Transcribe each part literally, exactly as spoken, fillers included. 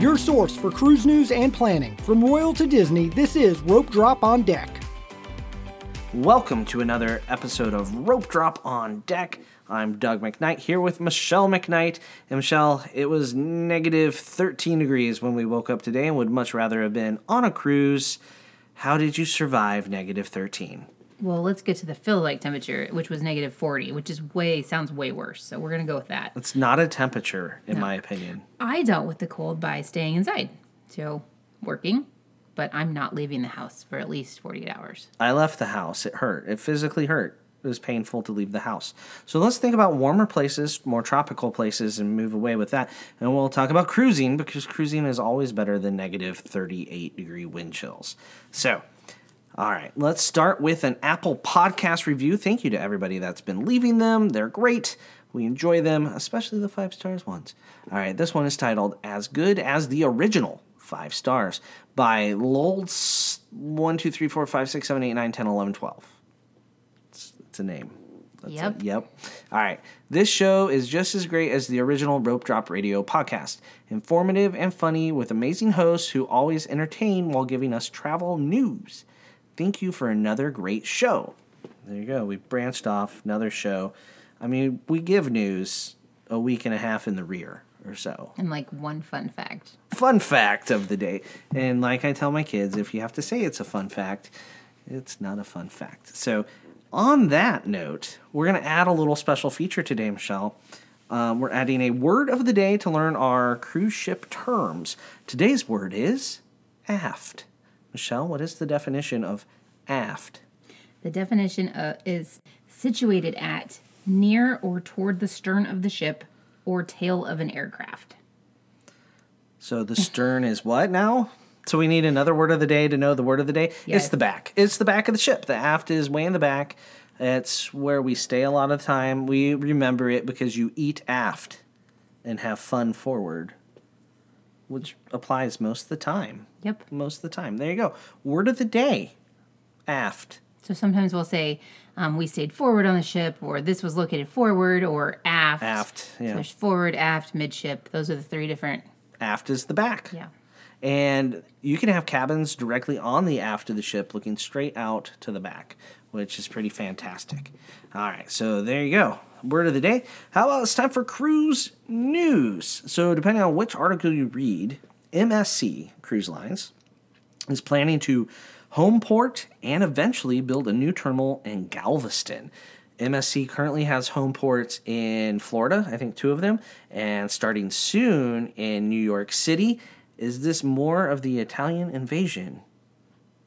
Your source for cruise news and planning. From Royal to Disney, this is Rope Drop on Deck. Welcome to another episode of Rope Drop on Deck. I'm Doug McKnight here with Michelle McKnight. And Michelle, it was negative thirteen degrees when we woke up today and would much rather have been on a cruise. How did you survive negative thirteen? Well, let's get to the Phil-like temperature, which was negative forty, which is way sounds way worse. So we're going to go with that. It's not a temperature, in no. my opinion. I dealt with the cold by staying inside, so working, but I'm not leaving the house for at least forty-eight hours. I left the house. It hurt. It physically hurt. It was painful to leave the house. So let's think about warmer places, more tropical places, and move away with that. And we'll talk about cruising, because cruising is always better than negative thirty-eight degree wind chills. So... all right, let's start with an Apple Podcast review. Thank you to everybody that's been leaving them. They're great. We enjoy them, especially the five stars ones. All right, this one is titled As Good as the Original, five stars, by Lulz one two three four five six seven eight nine one zero one one one two. It's, it's a name. That's yep. A, yep. All right. This show is just as great as the original Rope Drop Radio podcast. Informative and funny with amazing hosts who always entertain while giving us travel news. Thank you for another great show. There you go. We branched off another show. I mean, we give news a week and a half in the rear or so. And like one fun fact. Fun fact of the day. And like I tell my kids, if you have to say it's a fun fact, it's not a fun fact. So on that note, we're going to add a little special feature today, Michelle. Um, we're adding a word of the day to learn our cruise ship terms. Today's word is aft. Michelle, what is the definition of aft? The definition uh, is situated at, near or toward the stern of the ship, or tail of an aircraft. So the stern is what now? So we need another word of the day to know the word of the day? Yes. It's the back. It's the back of the ship. The aft is way in the back. It's where we stay a lot of the time. We remember it because you eat aft and have fun forward, which applies most of the time. Yep. Most of the time. There you go. Word of the day, aft. So sometimes we'll say, um, we stayed forward on the ship, or this was located forward, or aft. Aft, yeah. So there's forward, aft, midship. Those are the three different. Aft is the back. Yeah. And you can have cabins directly on the aft of the ship looking straight out to the back, which is pretty fantastic. All right, so there you go. Word of the day. How about it's time for cruise news? So depending on which article you read, M S C Cruise Lines is planning to home port and eventually build a new terminal in Galveston. M S C currently has home ports in Florida, I think two of them, and starting soon in New York City. Is this more of the Italian invasion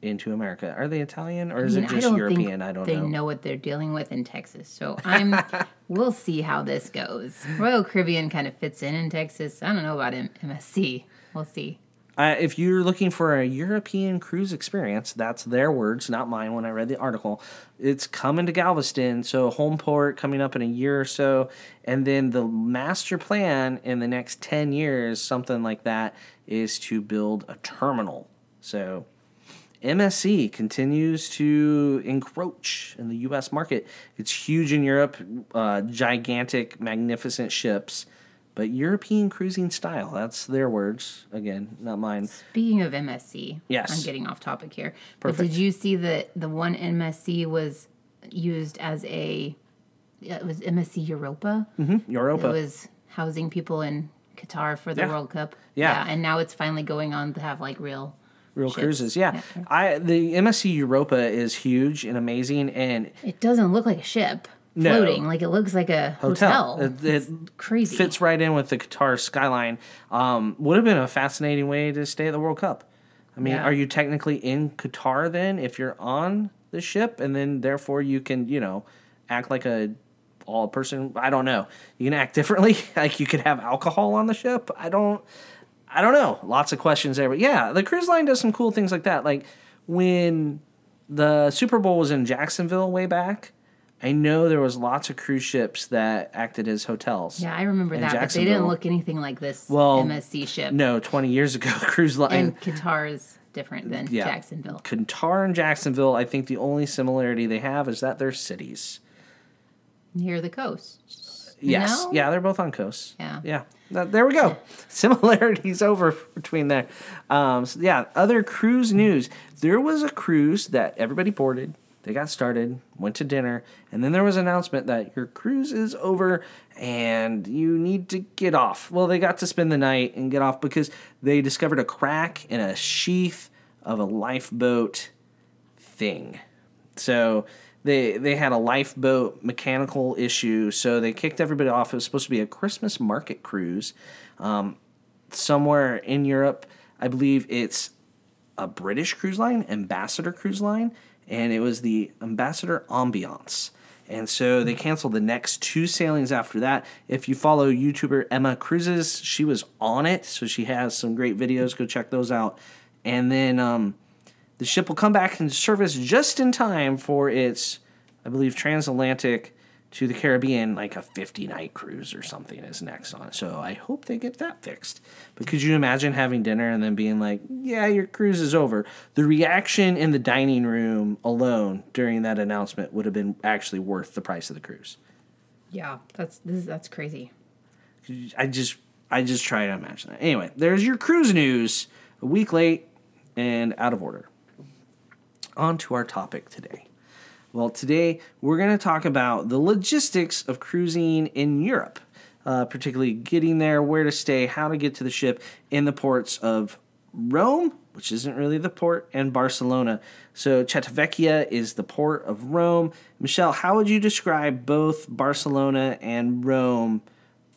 into America? Are they Italian or is I mean, it just I European? I don't they know. They know what they're dealing with in Texas. So I'm we'll see how this goes. Royal Caribbean kind of fits in in Texas. I don't know about M S C. We'll see. Uh, if you're looking for a European cruise experience, that's their words, not mine when I read the article. It's coming to Galveston, so home port coming up in a year or so. And then the master plan in the next ten years, something like that, is to build a terminal. So M S C continues to encroach in the U S market. It's huge in Europe, uh, gigantic, magnificent ships, but European cruising style. That's their words. Again, not mine. Speaking of M S C, yes. I'm getting off topic here. Perfect. But did you see that the one M S C was used as a, it was M S C Europa? Mm-hmm, Europa. It was housing people in Qatar for the yeah. World Cup. Yeah. yeah. And now it's finally going on to have like real... Real ships. Cruises, yeah. yeah. I the M S C Europa is huge and amazing, and it doesn't look like a ship no. floating. Like it looks like a hotel. hotel. It, it's it crazy. Fits right in with the Qatar skyline. Um, would have been a fascinating way to stay at the World Cup. I mean, yeah. are you technically in Qatar then if you're on the ship, and then therefore you can, you know, act like a all person? I don't know. You can act differently. Like you could have alcohol on the ship. I don't. I don't know. Lots of questions there. But yeah, the cruise line does some cool things like that. Like when the Super Bowl was in Jacksonville way back, I know there was lots of cruise ships that acted as hotels. Yeah, I remember that, but they didn't look anything like this well, M S C ship. No, twenty years ago, cruise line. And Qatar is different than yeah. Jacksonville. Qatar and Jacksonville, I think the only similarity they have is that they're cities. Near the coast. Yes. No? Yeah, they're both on coasts. Yeah. Yeah. There we go. Similarities over between there. Um, so yeah, other cruise news. There was a cruise that everybody boarded. They got started, went to dinner, and then there was an announcement that your cruise is over and you need to get off. Well, they got to spend the night and get off because they discovered a crack in a sheath of a lifeboat thing. So they they had a lifeboat mechanical issue, so they kicked everybody off. It was supposed to be a Christmas market cruise um, somewhere in Europe. I believe it's a British cruise line, Ambassador Cruise Line, and it was the Ambassador Ambiance. And so they canceled the next two sailings after that. If you follow YouTuber Emma Cruises, she was on it, so she has some great videos. Go check those out. And then um, the ship will come back in service just in time for its, I believe, transatlantic to the Caribbean, like a fifty-night cruise or something is next on it. So I hope they get that fixed. But could you imagine having dinner and then being like, yeah, your cruise is over? The reaction in the dining room alone during that announcement would have been actually worth the price of the cruise. Yeah, that's this, that's crazy. I just, I just try to imagine that. Anyway, there's your cruise news. A week late and out of order. On to our topic today. Well, today we're going to talk about the logistics of cruising in Europe, uh, particularly getting there, where to stay, how to get to the ship in the ports of Rome, which isn't really the port, and Barcelona. So Civitavecchia is the port of Rome. Michelle, how would you describe both Barcelona and Rome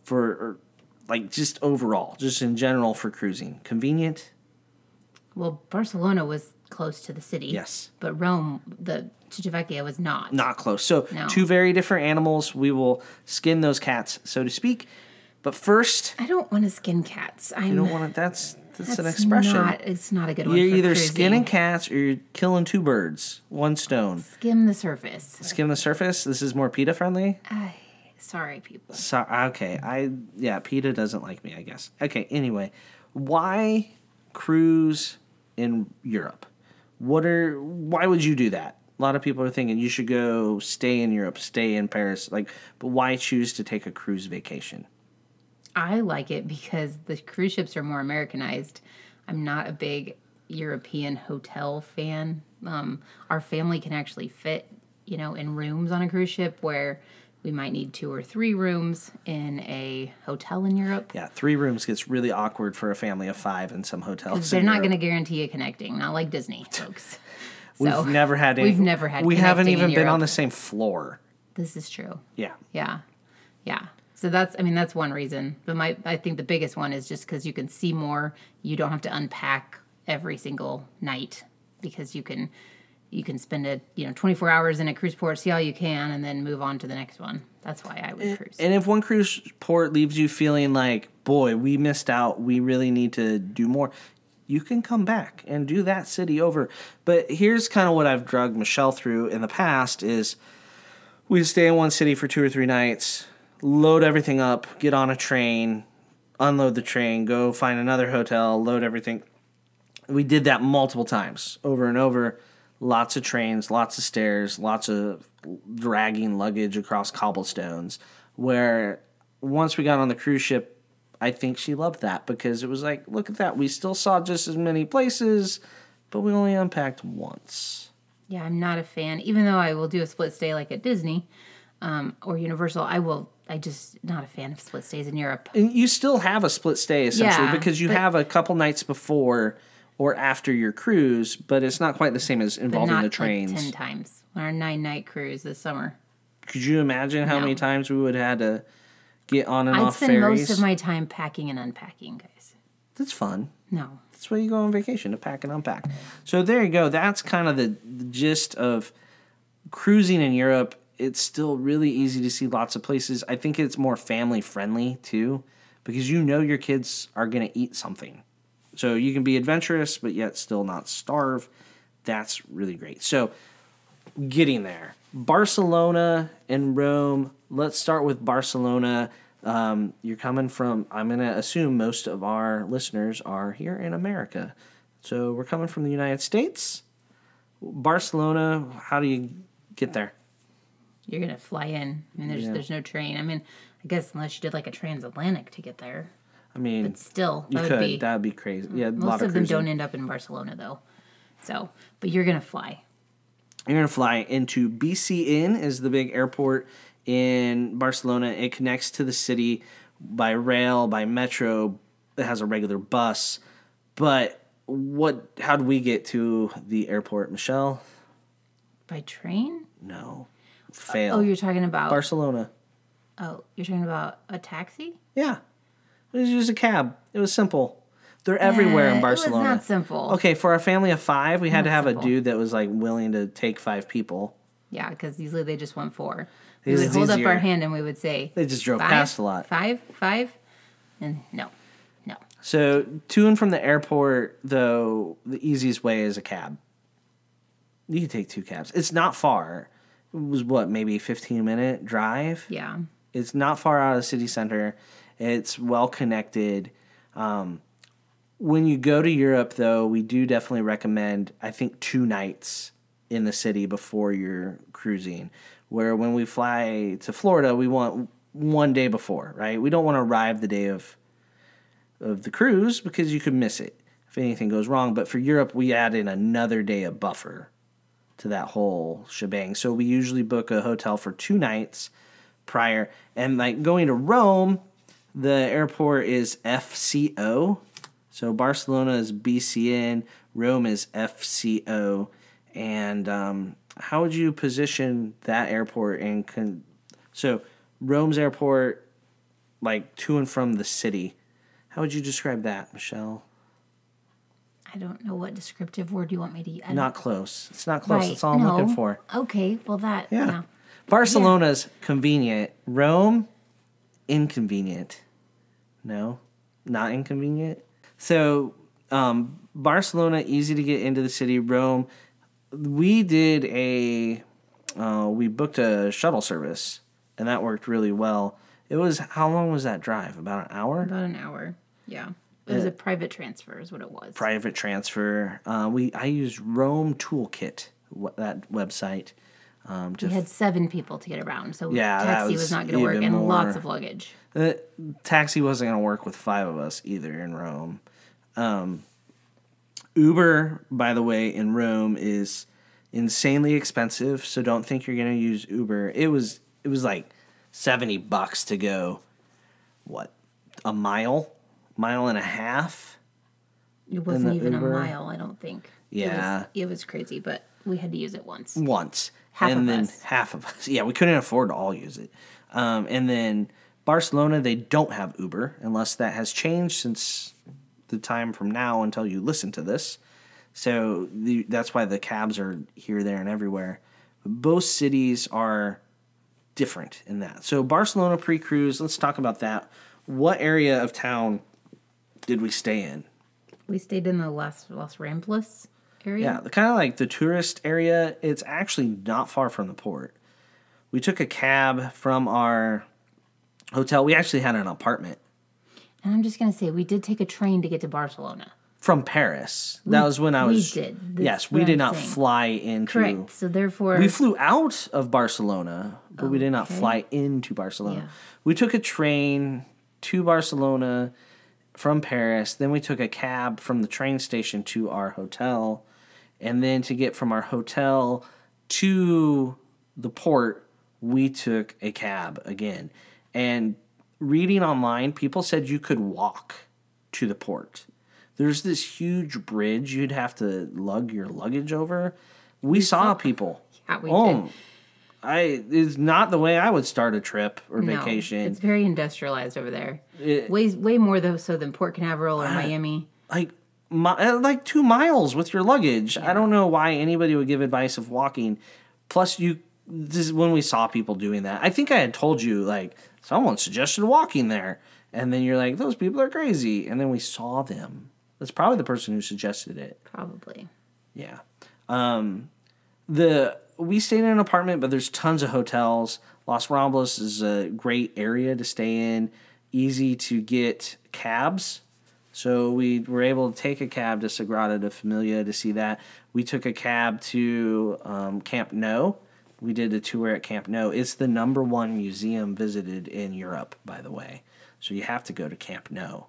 for, like, just overall, just in general for cruising? Convenient? Well, Barcelona was close to the city. Yes. But Rome, the Civitavecchia was not. Not close. So no. Two very different animals. We will skin those cats, so to speak. But first... I don't want to skin cats. I don't want to... That's, that's, that's an expression. Not, it's not a good one. You're for either cruising. Skinning cats or you're killing two birds. One stone. Skim the surface. Skim the surface? This is more PETA friendly? I, sorry, people. So, okay. I Yeah, PETA doesn't like me, I guess. Okay, anyway. Why cruise... in Europe? What are, why would you do that? A lot of people are thinking you should go stay in Europe, stay in Paris, like, but why choose to take a cruise vacation? I like it because the cruise ships are more Americanized. I'm not a big European hotel fan. Um, our family can actually fit, you know, in rooms on a cruise ship where we might need two or three rooms in a hotel in Europe. Yeah, three rooms gets really awkward for a family of five in some hotels. Because they're not going to guarantee you connecting, not like Disney, folks. we've so, never had any. We've never had. We haven't even been Europe. On the same floor. This is true. Yeah. Yeah, yeah. So that's, I mean, that's one reason. But my, I think the biggest one is just because you can see more. You don't have to unpack every single night because you can. You can spend a, you know, twenty-four hours in a cruise port, see all you can, and then move on to the next one. That's why I would cruise. And if one cruise port leaves you feeling like, boy, we missed out, we really need to do more, you can come back and do that city over. But here's kind of what I've drugged Michelle through in the past is we stay in one city for two or three nights, load everything up, get on a train, unload the train, go find another hotel, load everything. We did that multiple times over and over. Lots of trains, lots of stairs, lots of dragging luggage across cobblestones, where once we got on the cruise ship, I think she loved that because it was like, look at that. We still saw just as many places, but we only unpacked once. Yeah, I'm not a fan. Even though I will do a split stay like at Disney um, or Universal, I will... I just not a fan of split stays in Europe. And you still have a split stay, essentially, yeah, because you but- have a couple nights before... or after your cruise, but it's not quite the same as involving the trains. Like ten times on our nine-night cruise this summer. Could you imagine how no. many times we would have had to get on and I'd off ferries? I spend most of my time packing and unpacking, guys. That's fun. No. That's why you go on vacation, to pack and unpack. So there you go. That's kind of the, the gist of cruising in Europe. It's still really easy to see lots of places. I think it's more family-friendly, too, because you know your kids are going to eat something. So you can be adventurous, but yet still not starve. That's really great. So getting there. Barcelona and Rome. Let's start with Barcelona. Um, you're coming from, I'm going to assume most of our listeners are here in America. So we're coming from the United States. Barcelona, how do you get there? You're going to fly in. I mean, there's, yeah. there's no train. I mean, I guess unless you did like a transatlantic to get there. I mean, but still, that you would could. Be, that would be crazy. Yeah, most a lot of, of them cruising. Don't end up in Barcelona though. So, but you're gonna fly. You're gonna fly into B C N, is the big airport in Barcelona. It connects to the city by rail, by metro. It has a regular bus. But what? How do we get to the airport, Michelle? By train? No, fail. Oh, you're talking about Barcelona. Oh, you're talking about a taxi? Yeah. It was just a cab. It was simple. They're everywhere uh, in Barcelona. It was not simple. Okay, for our family of five, we had not to have simple. A dude that was like willing to take five people. Yeah, because usually they just want four. This we would hold easier. Up our hand and we would say. They just drove five, past a lot. Five, five, and no, no. So to and from the airport, though, the easiest way is a cab. You can take two cabs. It's not far. It was what, maybe a fifteen minute drive? Yeah. It's not far out of the city center. It's well connected. Um, when you go to Europe, though, we do definitely recommend, I think, two nights in the city before you're cruising. Where when we fly to Florida, we want one day before, right? We don't want to arrive the day of of the cruise because you could miss it if anything goes wrong. But for Europe, we add in another day of buffer to that whole shebang. So we usually book a hotel for two nights prior. And like going to Rome... The airport is F C O, so Barcelona is B C N, Rome is F C O, and um, how would you position that airport? And con- so Rome's airport, like to and from the city, how would you describe that, Michelle? I don't know what descriptive word you want me to use. Not close. It's not close. Right. That's all I'm no. looking for. Okay, well that... Yeah. yeah. Barcelona's yeah. convenient. Rome... Inconvenient. No, not inconvenient. So um, Barcelona, easy to get into the city. Rome, we did a, uh, we booked a shuttle service, and that worked really well. It was, how long was that drive? About an hour? About an hour, yeah. It was uh, a private transfer is what it was. Private transfer. Uh, we I used Rome Toolkit, that website. Um, we had seven people to get around, so yeah, taxi was, was not going to work, and more, lots of luggage. Uh, taxi wasn't going to work with five of us either in Rome. Um, Uber, by the way, in Rome is insanely expensive, so don't think you're going to use Uber. It was it was like seventy bucks to go, what, a mile, mile and a half. It wasn't even Uber. A mile, I don't think. Yeah, it was, it was crazy, but we had to use it once. Once. Half and of then us. Half of us. Yeah, we couldn't afford to all use it. Um, and then Barcelona, they don't have Uber, unless that has changed since the time from now until you listen to this. So the, that's why the cabs are here, there, and everywhere. But both cities are different in that. So Barcelona pre-cruise, let's talk about that. What area of town did we stay in? We stayed in the Las, Las Ramblas. Area? Yeah, kind of like the tourist area. It's actually not far from the port. We took a cab from our hotel. We actually had an apartment. And I'm just going to say, we did take a train to get to Barcelona. From Paris. We, that was when I was... We did. That's yes, we did I'm not saying. Fly into... Correct, so therefore... We flew out of Barcelona, but okay. we did not fly into Barcelona. Yeah. We took a train to Barcelona from Paris. Then we took a cab from the train station to our hotel. And then to get from our hotel to the port, we took a cab again. And reading online, people said you could walk to the port. There's this huge bridge you'd have to lug your luggage over. We, we saw, saw people. Yeah, we oh, did. I it's not the way I would start a trip or no, vacation. It's very industrialized over there. It, way way more though so than Port Canaveral or I, Miami. Like. My, like two miles with your luggage. Yeah. I don't know why anybody would give advice of walking. Plus, you this is when we saw people doing that. I think I had told you, like, someone suggested walking there. And then you're like, those people are crazy. And then we saw them. That's probably the person who suggested it. Probably. Yeah. Um, the we stayed in an apartment, but there's tons of hotels. Las Ramblas is a great area to stay in. Easy to get cabs. So we were able to take a cab to Sagrada Familia to see that. We took a cab to um, Camp Nou. We did a tour at Camp Nou. It's the number one museum visited in Europe, by the way. So you have to go to Camp Nou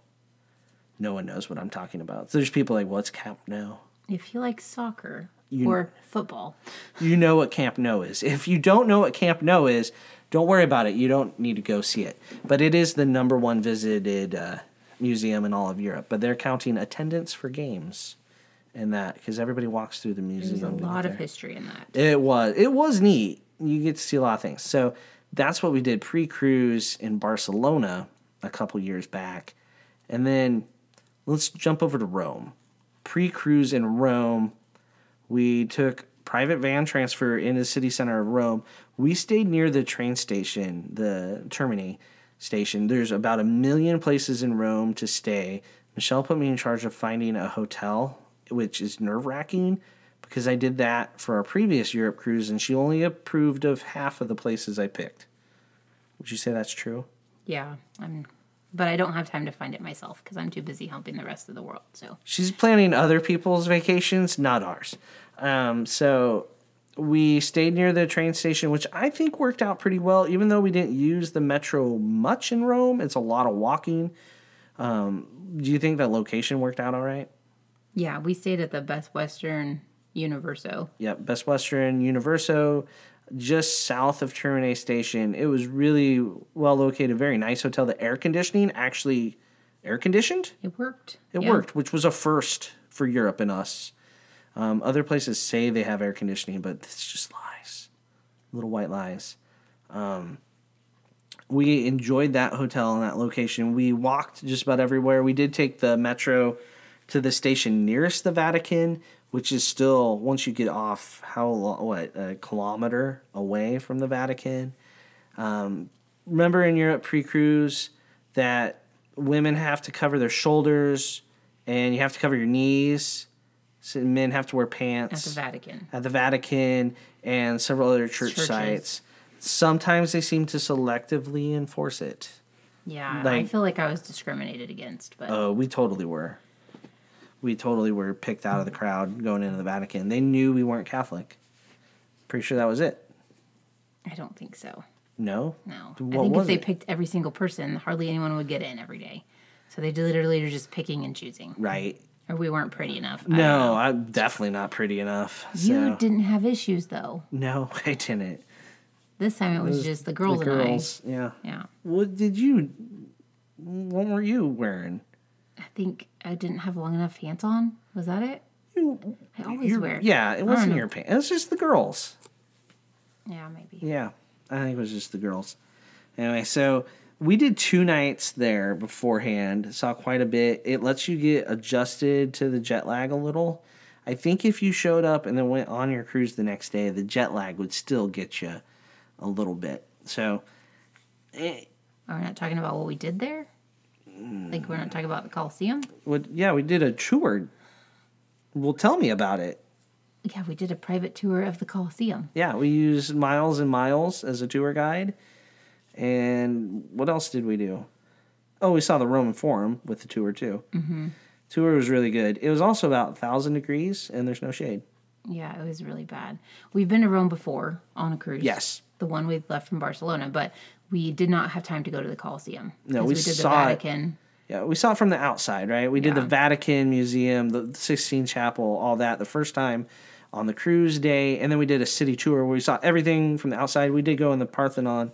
no one knows what I'm talking about. So there's people like, what's Camp Nou? If you like soccer you, or football. You know what Camp Nou is. If you don't know what Camp Nou is, don't worry about it. You don't need to go see it. But it is the number one visited uh, museum in all of Europe. But they're counting attendance for games and that because everybody walks through the museum. There's a lot of history in that. It was. It was neat. You get to see a lot of things. So that's what we did pre-cruise in Barcelona a couple years back. And then let's jump over to Rome. Pre-cruise in Rome, we took private van transfer in the city center of Rome. We stayed near the train station, the Termini station. There's about a million places in Rome to stay. Michelle put me in charge of finding a hotel, which is nerve-wracking because I did that for our previous Europe cruise, and she only approved of half of the places I picked. Would you say that's true? Yeah, I'm... But I don't have time to find it myself because I'm too busy helping the rest of the world. So she's planning other people's vacations, not ours. Um, so we stayed near the train station, which I think worked out pretty well. Even though we didn't use the metro much in Rome, it's a lot of walking. Um, do you think that location worked out all right? Yeah, we stayed at the Best Western Universo. Yep, Best Western Universo. Just south of Termini Station. It was really well located, very nice hotel. The air conditioning actually air conditioned. It worked. It yeah. worked, which was a first for Europe and us. Um, other places say they have air conditioning, but it's just lies, little white lies. Um, we enjoyed that hotel and that location. We walked just about everywhere. We did take the metro to the station nearest the Vatican, which is still, once you get off, how long, what, a kilometer away from the Vatican. Um, remember in Europe pre-cruise that women have to cover their shoulders and you have to cover your knees. So men have to wear pants. At the Vatican. At the Vatican and several other church Churches. sites. Sometimes they seem to selectively enforce it. Yeah, like, I feel like I was discriminated against. But Oh, uh, we totally were. We totally were picked out of the crowd going into the Vatican. They knew we weren't Catholic. Pretty sure that was it. I don't think so. No? No. What I think if they it? picked every single person, hardly anyone would get in every day. So they literally were just picking and choosing. Right. Or we weren't pretty enough. No, I'm definitely not pretty enough. So. You didn't have issues, though. No, I didn't. This time it was, it was just the girls the girls, and I. Yeah. Yeah. What did you... What were you wearing? I think I didn't have long enough pants on. Was that it? You, I always wear. Yeah, it wasn't your pants. It was just the girls. Yeah, maybe. Yeah, I think it was just the girls. Anyway, so we did two nights there beforehand. Saw quite a bit. It lets you get adjusted to the jet lag a little. I think if you showed up and then went on your cruise the next day, the jet lag would still get you a little bit. So, eh. Are we not talking about what we did there? Like, we're not talking about the Colosseum? Well, yeah, we did a tour. Well, tell me about it. Yeah, we did a private tour of the Colosseum. Yeah, we used Miles and Miles as a tour guide. And what else did we do? Oh, we saw the Roman Forum with the tour, too. Mm-hmm. Tour was really good. It was also about one thousand degrees, and there's no shade. Yeah, it was really bad. We've been to Rome before on a cruise. Yes. The one we left from Barcelona, but... We did not have time to go to the Colosseum. No, we, we did saw the Vatican. It. Yeah, we saw it from the outside, right? We yeah. did the Vatican Museum, the Sistine Chapel, all that the first time on the cruise day. And then we did a city tour where we saw everything from the outside. We did go in the Parthenon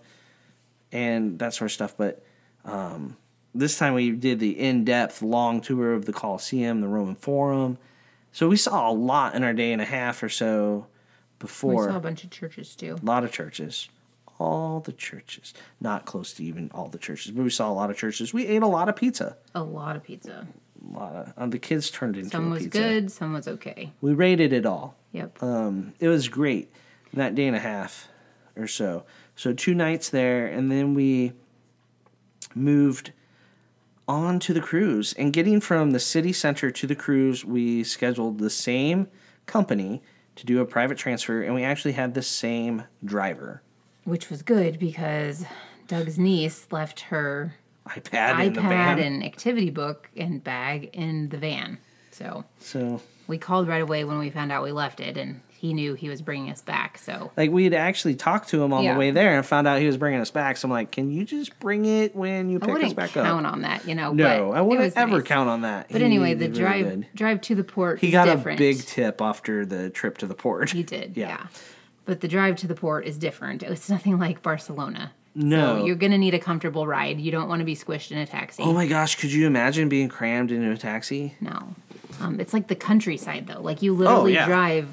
and that sort of stuff. But um, this time we did the in-depth long tour of the Colosseum, the Roman Forum. So we saw a lot in our day and a half or so before. We saw a bunch of churches, too. A lot of churches. All the churches. Not close to even all the churches, but we saw a lot of churches. We ate a lot of pizza. A lot of pizza. A lot of... Um, the kids turned into some was pizza. Good, some was okay. We rated it all. Yep. Um, it was great, that day and a half or so. So two nights there, and then we moved on to the cruise. And getting from the city center to the cruise, we scheduled the same company to do a private transfer, and we actually had the same driver. Which was good because Doug's niece left her iPad, iPad in the van. and activity book and bag in the van. So, so we called right away when we found out we left it, and he knew he was bringing us back. So, like, we had actually talked to him on yeah. the way there and found out he was bringing us back. So I'm like, can you just bring it when you pick us back up? I wouldn't count on that, you know. No, I wouldn't ever nice. count on that. But he, anyway, the drive really drive to the port. He is got different. a big tip after the trip to the port. He did, yeah. yeah. But the drive to the port is different. It's nothing like Barcelona. No. So you're going to need a comfortable ride. You don't want to be squished in a taxi. Oh, my gosh. Could you imagine being crammed into a taxi? No. Um, it's like the countryside, though. Like, you literally oh, yeah. drive.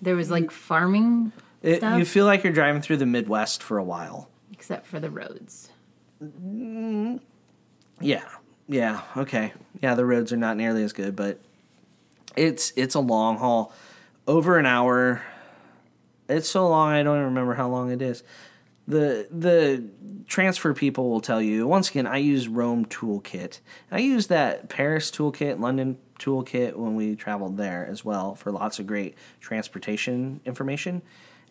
There was, like, farming it, stuff. You feel like you're driving through the Midwest for a while. Except for the roads. Mm, yeah. Yeah. Okay. Yeah, the roads are not nearly as good, but it's it's a long haul. Over an hour. It's so long, I don't even remember how long it is. The the transfer people will tell you, once again, I use Rome Toolkit. I use that Paris Toolkit, London Toolkit when we traveled there as well for lots of great transportation information.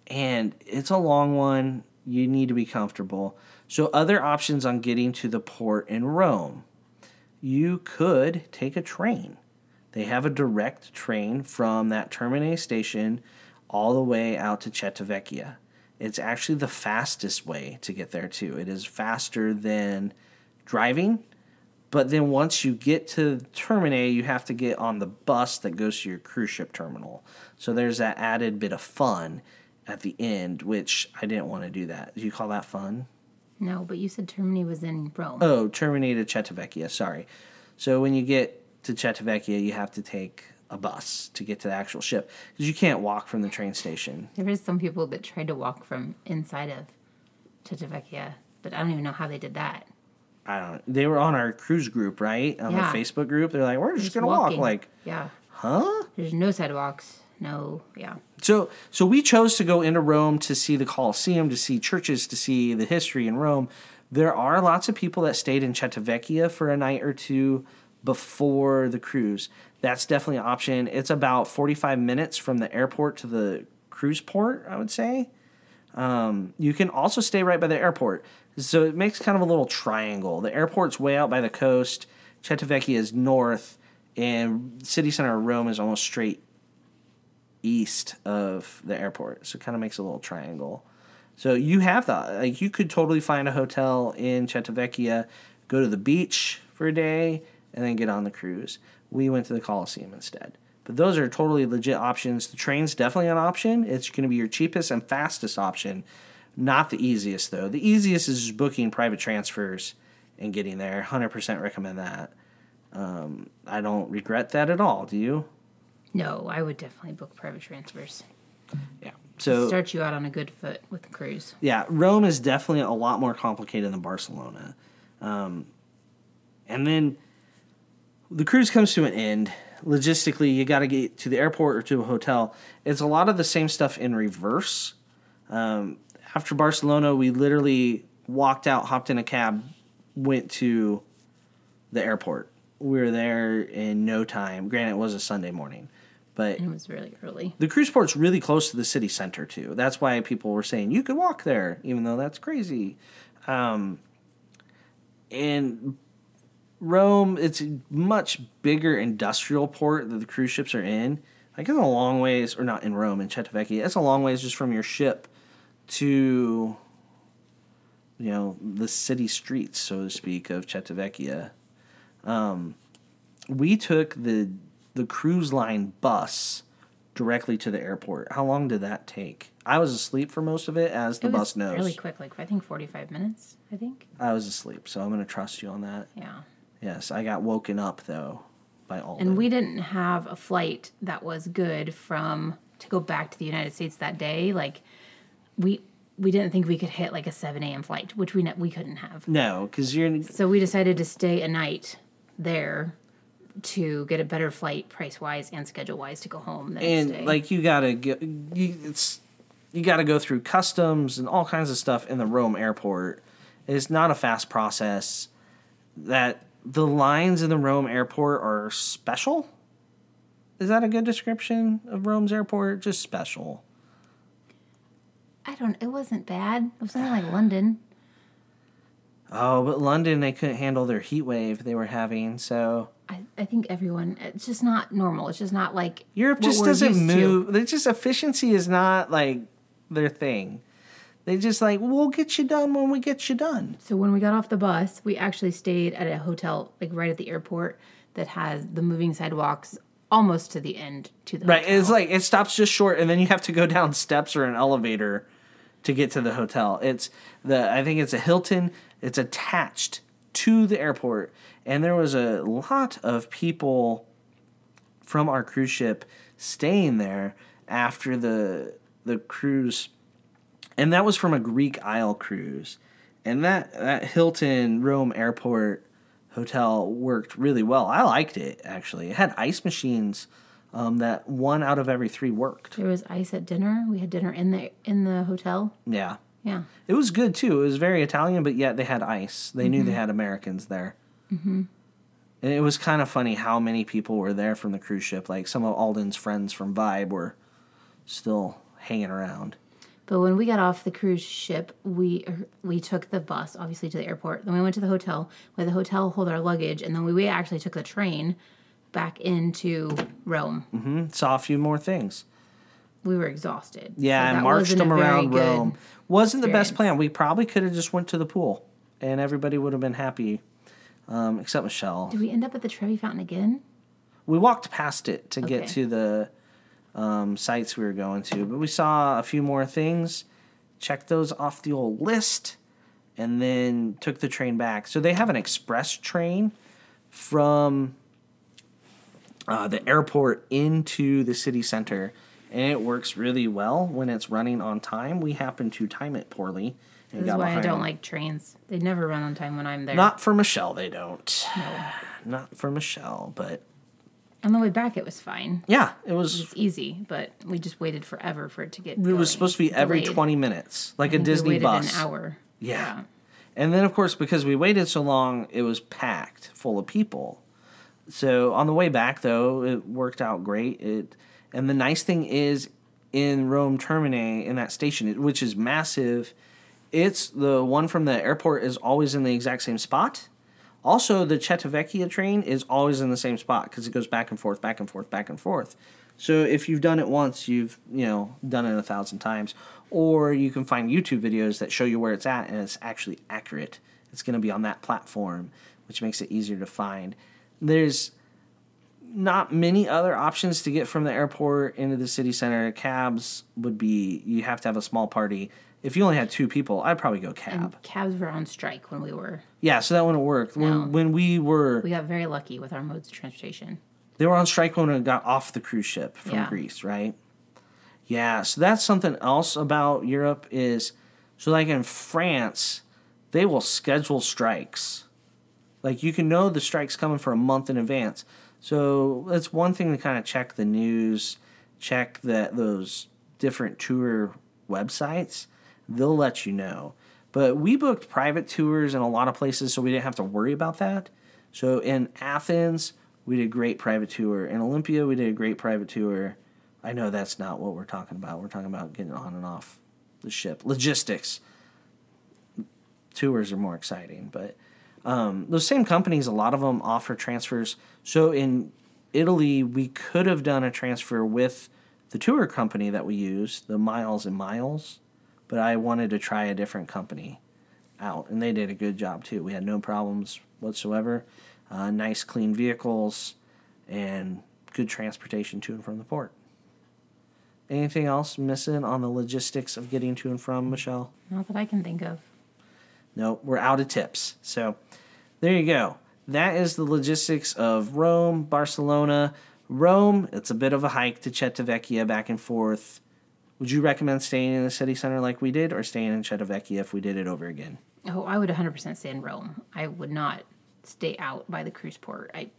And it's a long one. You need to be comfortable. So other options on getting to the port in Rome. You could take a train. They have a direct train from that Termini station all the way out to Civitavecchia. It's actually the fastest way to get there, too. It is faster than driving. But then once you get to Termini, you have to get on the bus that goes to your cruise ship terminal. So there's that added bit of fun at the end, which I didn't want to do that. Do you call that fun? No, but you said Termini was in Rome. Oh, Termini to Civitavecchia, sorry. So when you get to Civitavecchia, you have to take a bus to get to the actual ship, because you can't walk from the train station. There is some people that tried to walk from inside of Civitavecchia, but I don't even know how they did that. I don't. They were on our cruise group, right? On yeah. our Facebook group, they're like, "We're just, just gonna walking. walk." Like, yeah, huh? There's no sidewalks. No, yeah. So, so we chose to go into Rome to see the Colosseum, to see churches, to see the history in Rome. There are lots of people that stayed in Civitavecchia for a night or two before the cruise. That's definitely an option. It's about forty-five minutes from the airport to the cruise port, I would say. Um, you can also stay right by the airport. So it makes kind of a little triangle. The airport's way out by the coast. Civitavecchia is north. And city center of Rome is almost straight east of the airport. So it kind of makes a little triangle. So you have that. Like, you could totally find a hotel in Civitavecchia, go to the beach for a day, and then get on the cruise. We went to the Colosseum instead. But those are totally legit options. The train's definitely an option. It's going to be your cheapest and fastest option. Not the easiest, though. The easiest is just booking private transfers and getting there. one hundred percent recommend that. Um, I don't regret that at all. Do you? No, I would definitely book private transfers. Yeah. So start you out on a good foot with the cruise. Yeah, Rome is definitely a lot more complicated than Barcelona. Um, and then... The cruise comes to an end. Logistically, you got to get to the airport or to a hotel. It's a lot of the same stuff in reverse. Um, after Barcelona, we literally walked out, hopped in a cab, went to the airport. We were there in no time. Granted, it was a Sunday morning, but it was really early. The cruise port's really close to the city center, too. That's why people were saying, you could walk there, even though that's crazy. Um, and... Rome, it's a much bigger industrial port that the cruise ships are in. Like, it's a long ways, or not in Rome, in Civitavecchia. It's a long ways just from your ship to, you know, the city streets, so to speak, of Civitavecchia. Um, we took the the cruise line bus directly to the airport. How long did that take? I was asleep for most of it, as the bus knows. It was really quick, like, I think forty-five minutes, I think. I was asleep, so I'm going to trust you on that. Yeah. Yes, I got woken up, though, by all And them. We didn't have a flight that was good from to go back to the United States that day. Like, we we didn't think we could hit, like, a seven a.m. flight, which we ne- we couldn't have. No, because you're... So we decided to stay a night there to get a better flight price-wise and schedule-wise to go home the and, next day. And, like, you got to get... You, it's, you got to go through customs and all kinds of stuff in the Rome airport. It's not a fast process that... The lines in the Rome airport are special? Is that a good description of Rome's airport? Just special. I don't... It wasn't bad. It was something like London. Oh, but London, they couldn't handle their heat wave they were having, so... I, I think everyone, it's just not normal. It's just not like Europe just doesn't move. They just efficiency is not like their thing. They just like, we'll get you done when we get you done. So when we got off the bus, we actually stayed at a hotel like right at the airport that has the moving sidewalks almost to the end to the right. Hotel. It's like it stops just short, and then you have to go down steps or an elevator to get to the hotel. It's the I think it's a Hilton. It's attached to the airport, and there was a lot of people from our cruise ship staying there after the the cruise. And that was from a Greek Isle cruise. And that, that Hilton Rome Airport hotel worked really well. I liked it, actually. It had ice machines um, that one out of every three worked. There was ice at dinner. We had dinner in the in the hotel. Yeah. Yeah. It was good, too. It was very Italian, but yet they had ice. They mm-hmm. knew they had Americans there. Mm-hmm. And it was kind of funny how many people were there from the cruise ship. Like, some of Alden's friends from Vibe were still hanging around. But when we got off the cruise ship, we we took the bus, obviously, to the airport. Then we went to the hotel. We had the hotel hold our luggage, and then we, we actually took the train back into Rome. Mm-hmm. Saw a few more things. We were exhausted. Yeah, so and marched them around Rome. Wasn't experience. The best plan. We probably could have just went to the pool, and everybody would have been happy, um, except Michelle. Did we end up at the Trevi Fountain again? We walked past it to okay. get to the... Um, sites we were going to, but we saw a few more things, checked those off the old list, and then took the train back. So they have an express train from uh, the airport into the city center, and it works really well when it's running on time. We happened to time it poorly. This is why I don't like trains. They never run on time when I'm there. Not for Michelle, they don't. No. Not for Michelle, but... On the way back, it was fine. Yeah, it was... It was easy, but we just waited forever for it to get It going. Was supposed to be every delayed. twenty minutes, like I a Disney we bus. An hour. Yeah. yeah. And then, of course, because we waited so long, it was packed full of people. So on the way back, though, it worked out great. It And the nice thing is, in Rome Termini, in that station, which is massive, it's the one from the airport is always in the exact same spot. Also, the Civitavecchia train is always in the same spot because it goes back and forth, back and forth, back and forth. So if you've done it once, you've, you know, done it a thousand times. Or you can find YouTube videos that show you where it's at, and it's actually accurate. It's going to be on that platform, which makes it easier to find. There's not many other options to get from the airport into the city center. Cabs would be, you have to have a small party. If you only had two people, I'd probably go cab. And cabs were on strike when we were... Yeah, so that wouldn't work. No. When, when we were... We got very lucky with our modes of transportation. They were on strike when we got off the cruise ship from yeah. Greece, right? Yeah, so that's something else about Europe is... So, like, in France, they will schedule strikes. Like, you can know the strike's coming for a month in advance. So that's one thing to kind of check the news, check that those different tour websites... They'll let you know. But we booked private tours in a lot of places, so we didn't have to worry about that. So in Athens, we did a great private tour. In Olympia, we did a great private tour. I know that's not what we're talking about. We're talking about getting on and off the ship. Logistics. Tours are more exciting. But um, those same companies, a lot of them offer transfers. So in Italy, we could have done a transfer with the tour company that we use, the Miles and Miles. But I wanted to try a different company out, and they did a good job, too. We had no problems whatsoever, uh, nice, clean vehicles, and good transportation to and from the port. Anything else missing on the logistics of getting to and from, Michelle? Not that I can think of. No, we're out of tips. So there you go. That is the logistics of Rome, Barcelona. Rome, it's a bit of a hike to Civitavecchia back and forth. Would you recommend staying in the city center like we did or staying in Civitavecchia if we did it over again? Oh, I would one hundred percent stay in Rome. I would not stay out by the cruise port. I,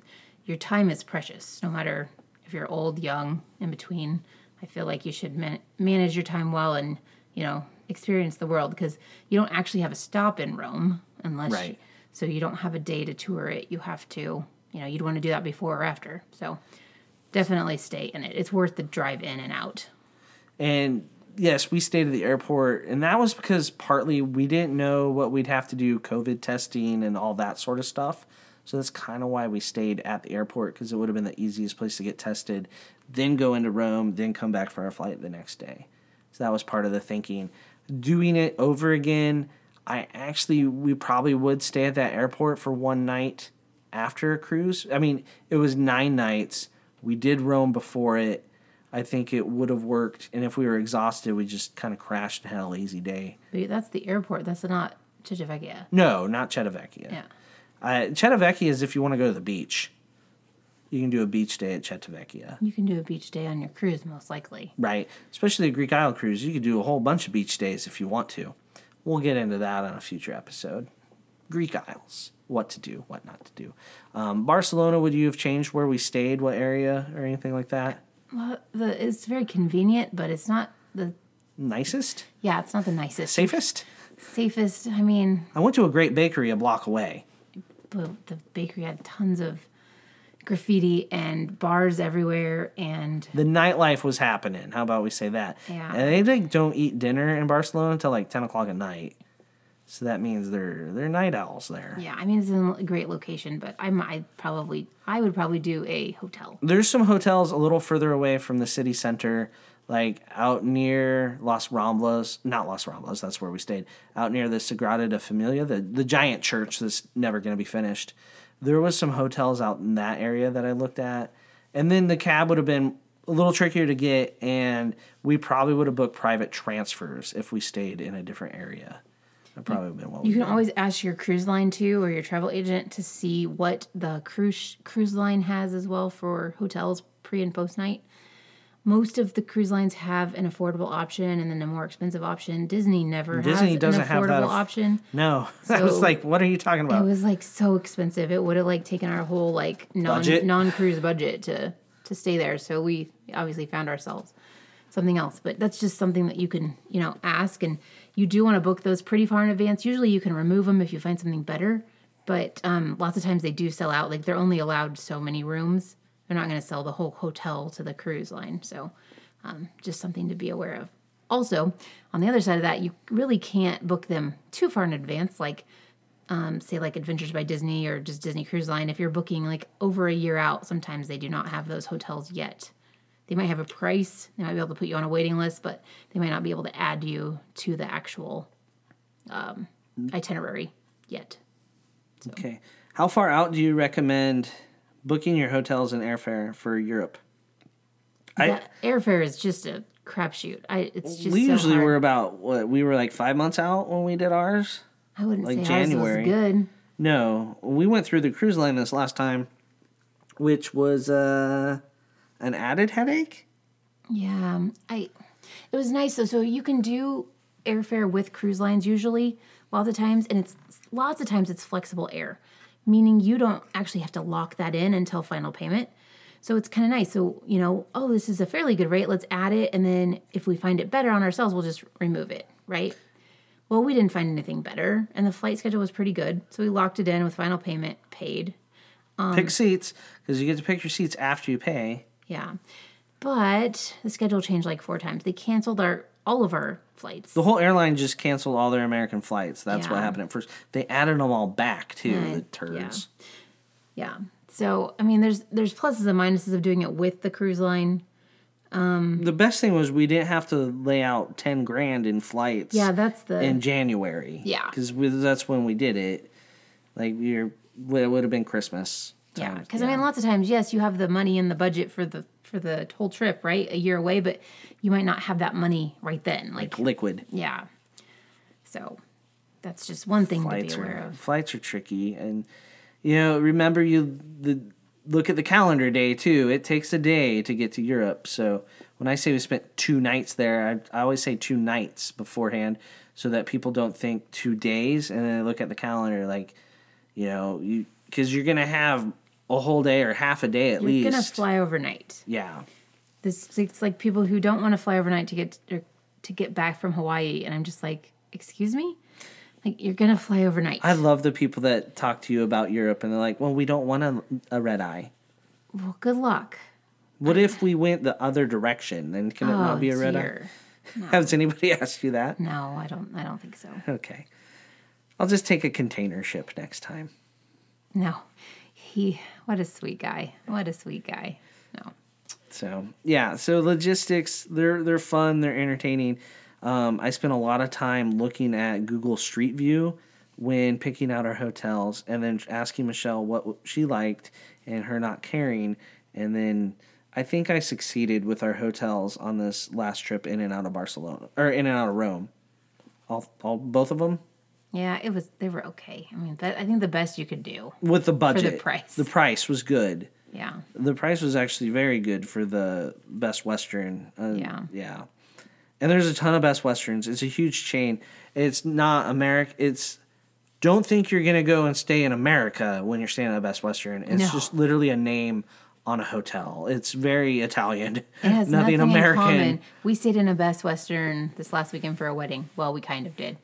your time is precious, no matter if you're old, young, in between. I feel like you should man- manage your time well and, you know, experience the world because you don't actually have a stop in Rome unless right. you, so you don't have a day to tour it. You have to, you know, you'd want to do that before or after. So definitely stay in it. It's worth the drive in and out. And, yes, we stayed at the airport, and that was because partly we didn't know what we'd have to do, COVID testing and all that sort of stuff. So that's kind of why we stayed at the airport, because it would have been the easiest place to get tested, then go into Rome, then come back for our flight the next day. So that was part of the thinking. Doing it over again, I actually, we probably would stay at that airport for one night after a cruise. I mean, it was nine nights. We did Rome before it. I think it would have worked. And if we were exhausted, we just kind of crashed and had a lazy day. But that's the airport. That's not Civitavecchia. No, not Civitavecchia. Yeah. Uh, Civitavecchia is if you want to go to the beach. You can do a beach day at Civitavecchia. You can do a beach day on your cruise, most likely. Right. Especially the Greek Isle cruise. You could do a whole bunch of beach days if you want to. We'll get into that on a future episode. Greek Isles. What to do, what not to do. Um, Barcelona, would you have changed where we stayed, what area, or anything like that? Well, the, it's very convenient, but it's not the... Nicest? Yeah, it's not the nicest. Safest? Safest, I mean... I went to a great bakery a block away. But the bakery had tons of graffiti and bars everywhere, and... The nightlife was happening. How about we say that? Yeah. And they like, don't eat dinner in Barcelona until like ten o'clock at night. So that means they're they're night owls there. Yeah, I mean, it's a great location, but I'm I probably I would probably do a hotel. There's some hotels a little further away from the city center, like out near Las Ramblas, not Las Ramblas, that's where we stayed, out near the Sagrada Familia, the the giant church that's never going to be finished. There was some hotels out in that area that I looked at, and then the cab would have been a little trickier to get, and we probably would have booked private transfers if we stayed in a different area. That probably would have been what we You can done. Always ask your cruise line, too, or your travel agent to see what the cruise cruise line has as well for hotels pre- and post-night. Most of the cruise lines have an affordable option and then a more expensive option. Disney never Disney has doesn't an affordable have that af- option. No. So I was like, what are you talking about? It was, like, so expensive. It would have, like, taken our whole, like, non, budget? non-cruise budget to, to stay there. So we obviously found ourselves something else. But that's just something that you can, you know, ask. And you do want to book those pretty far in advance. Usually you can remove them if you find something better. But um, lots of times they do sell out. Like, they're only allowed so many rooms. They're not going to sell the whole hotel to the cruise line. So um, just something to be aware of. Also, on the other side of that, you really can't book them too far in advance. Like, um, say, like Adventures by Disney or just Disney Cruise Line. If you're booking, like, over a year out, sometimes they do not have those hotels yet. They might have a price. They might be able to put you on a waiting list, but they might not be able to add you to the actual um, itinerary yet. So. Okay. How far out do you recommend booking your hotels and airfare for Europe? That I, airfare is just a crapshoot. I it's just we so usually hard. Were about what we were like five months out when we did ours. I wouldn't like say January. Ours was good. No, we went through the cruise line this last time, which was uh. an added headache? Yeah. I. It was nice, though. So you can do airfare with cruise lines usually, lots of times, and it's lots of times it's flexible air, meaning you don't actually have to lock that in until final payment. So it's kind of nice. So, you know, oh, this is a fairly good rate. Let's add it, and then if we find it better on ourselves, we'll just remove it, right? Well, we didn't find anything better, and the flight schedule was pretty good, so we locked it in with final payment, paid. Um, pick seats, because you get to pick your seats after you pay. Yeah, but the schedule changed like four times. They canceled our all of our flights. The whole airline just canceled all their American flights. That's yeah. what happened at first. They added them all back, too, and, the turds. Yeah. yeah. So, I mean, there's there's pluses and minuses of doing it with the cruise line. Um, the best thing was we didn't have to lay out ten grand in flights yeah, that's the, in January. Yeah. Because that's when we did it. Like, you're, it would have been Christmas. Times, yeah, because, yeah. I mean, lots of times, yes, you have the money in the budget for the for the whole trip, right, a year away, but you might not have that money right then. Like, like liquid. Yeah. So that's just one thing flights to be aware are, of. Flights are tricky. And, you know, remember, you the look at the calendar day, too. It takes a day to get to Europe. So when I say we spent two nights there, I, I always say two nights beforehand so that people don't think two days. And then they look at the calendar like, you know, you because you're going to have a whole day or half a day at You're least. You're going to fly overnight. Yeah. This It's like people who don't want to fly overnight to get to, to get back from Hawaii. And I'm just like, excuse me? Like, you're going to fly overnight. I love the people that talk to you about Europe and they're like, well, we don't want a, a red eye. Well, good luck. What I, if we went the other direction? Then can oh, it not be a red dear. eye? No. Has anybody asked you that? No, I don't I don't think so. Okay. I'll just take a container ship next time. No. He, what a sweet guy. What a sweet guy. No. So, yeah. So logistics, they're they're fun. They're entertaining. Um, I spent a lot of time looking at Google Street View when picking out our hotels and then asking Michelle what she liked and her not caring. And then I think I succeeded with our hotels on this last trip in and out of Barcelona or in and out of Rome. All, all both of them. Yeah, it was. They were okay. I mean, that, I think the best you could do with the budget. For the price, the price was good. Yeah, the price was actually very good for the Best Western. Uh, yeah, yeah. And there's a ton of Best Westerns. It's a huge chain. It's not America. It's don't think you're gonna go and stay in America when you're staying at a Best Western. It's no. just literally a name on a hotel. It's very Italian. It has nothing, nothing American. In common. We stayed in a Best Western this last weekend for a wedding. Well, we kind of did.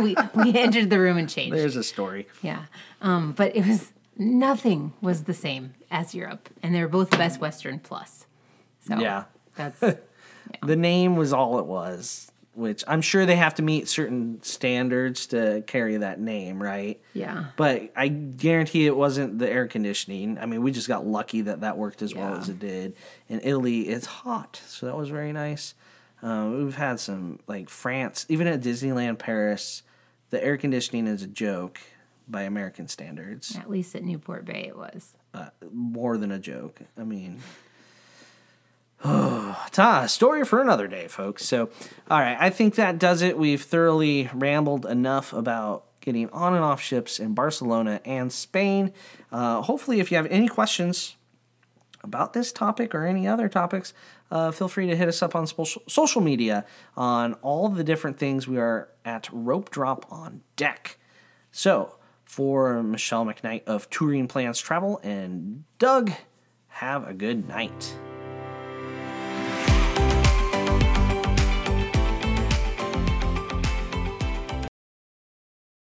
we we entered the room and changed. There's a story. Yeah, um, but it was nothing was the same as Europe, and they were both Best Western Plus. So yeah, that's. Yeah. The name was all it was, which I'm sure they have to meet certain standards to carry that name, right? Yeah. But I guarantee it wasn't the air conditioning. I mean, we just got lucky that that worked as yeah. well as it did. In Italy, it's hot, so that was very nice. Um, we've had some, like France, even at Disneyland Paris, the air conditioning is a joke by American standards. At least at Newport Bay it was. Uh, more than a joke. I mean... Oh, ta, story for another day, folks. So, all right, I think that does it. We've thoroughly rambled enough about getting on and off ships in Barcelona and Spain. Uh, hopefully, if you have any questions about this topic or any other topics, uh, feel free to hit us up on spo- social media on all the different things. We are at Rope Drop on Deck. So, for Michelle McKnight of Touring Plans Travel and Doug, have a good night.